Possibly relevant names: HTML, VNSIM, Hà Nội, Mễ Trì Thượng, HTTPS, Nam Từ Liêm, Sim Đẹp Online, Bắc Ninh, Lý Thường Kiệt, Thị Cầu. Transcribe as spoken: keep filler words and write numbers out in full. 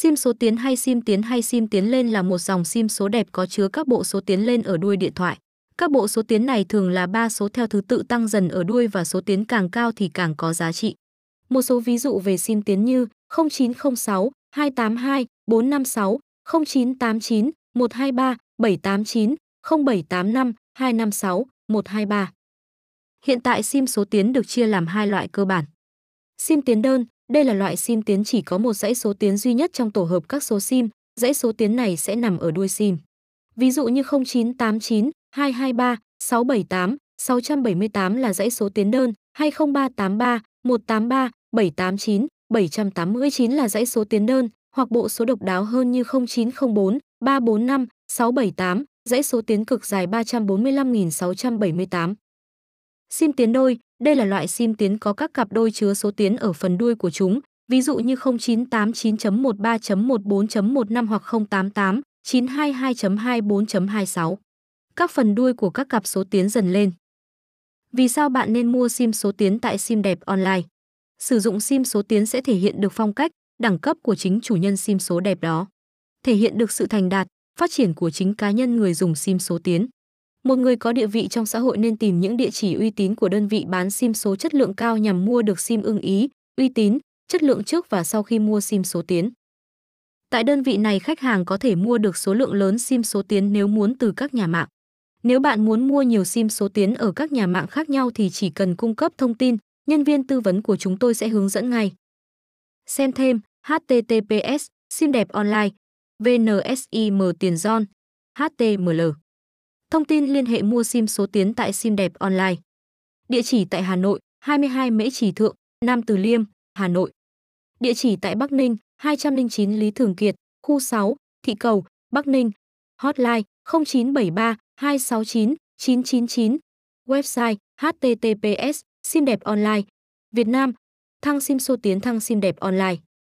Sim số tiến hay sim tiến hay sim tiến lên là một dòng sim số đẹp có chứa các bộ số tiến lên ở đuôi điện thoại. Các bộ số tiến này thường là ba số theo thứ tự tăng dần ở đuôi và số tiến càng cao thì càng có giá trị. Một số ví dụ về sim tiến như không chín không sáu, hai tám hai, bốn năm sáu, không chín tám chín, một hai ba, bảy tám chín, không bảy tám năm, hai năm sáu, một hai ba. Hiện tại sim số tiến được chia làm hai loại cơ bản. Sim tiến đơn, đây là loại sim tiến chỉ có một dãy số tiến duy nhất trong tổ hợp các số sim, dãy số tiến này sẽ nằm ở đuôi sim. Ví dụ như không chín tám chín, hai hai ba, sáu bảy tám, sáu bảy tám là dãy số tiến đơn, hay không ba tám ba, một tám ba, bảy tám chín, bảy tám chín là dãy số tiến đơn, hoặc bộ số độc đáo hơn như không chín không bốn, ba bốn năm, sáu bảy tám, dãy số tiến cực dài ba trăm bốn mươi lăm nghìn sáu trăm bảy mươi tám. Sim tiến đôi, đây là loại sim tiến có các cặp đôi chứa số tiến ở phần đuôi của chúng, ví dụ như không chín tám chín chấm một ba chấm một bốn chấm một năm hoặc không tám tám, chín hai hai chấm hai bốn chấm hai sáu. Các phần đuôi của các cặp số tiến dần lên. Vì sao bạn nên mua sim số tiến tại Sim Đẹp Online? Sử dụng sim số tiến sẽ thể hiện được phong cách, đẳng cấp của chính chủ nhân sim số đẹp đó, thể hiện được sự thành đạt, phát triển của chính cá nhân người dùng sim số tiến. Một người có địa vị trong xã hội nên tìm những địa chỉ uy tín của đơn vị bán sim số chất lượng cao nhằm mua được sim ưng ý, uy tín, chất lượng trước và sau khi mua sim số tiến. Tại đơn vị này, khách hàng có thể mua được số lượng lớn sim số tiến nếu muốn từ các nhà mạng. Nếu bạn muốn mua nhiều sim số tiến ở các nhà mạng khác nhau thì chỉ cần cung cấp thông tin, nhân viên tư vấn của chúng tôi sẽ hướng dẫn ngay. Xem thêm H T T P S Sim Đẹp Online, V N S I M Tiền Gion, H T M L. Thông tin liên hệ mua sim số tiến tại Sim Đẹp Online. Địa chỉ tại Hà Nội, hai mươi hai Mễ Trì Thượng, Nam Từ Liêm, Hà Nội. Địa chỉ tại Bắc Ninh, hai không chín Lý Thường Kiệt, khu sáu, Thị Cầu, Bắc Ninh. Hotline không chín bảy ba, hai sáu chín, chín chín chín. Website H T T P S Sim Đẹp Online Việt Nam. Thăng sim số tiến, thăng Sim Đẹp Online.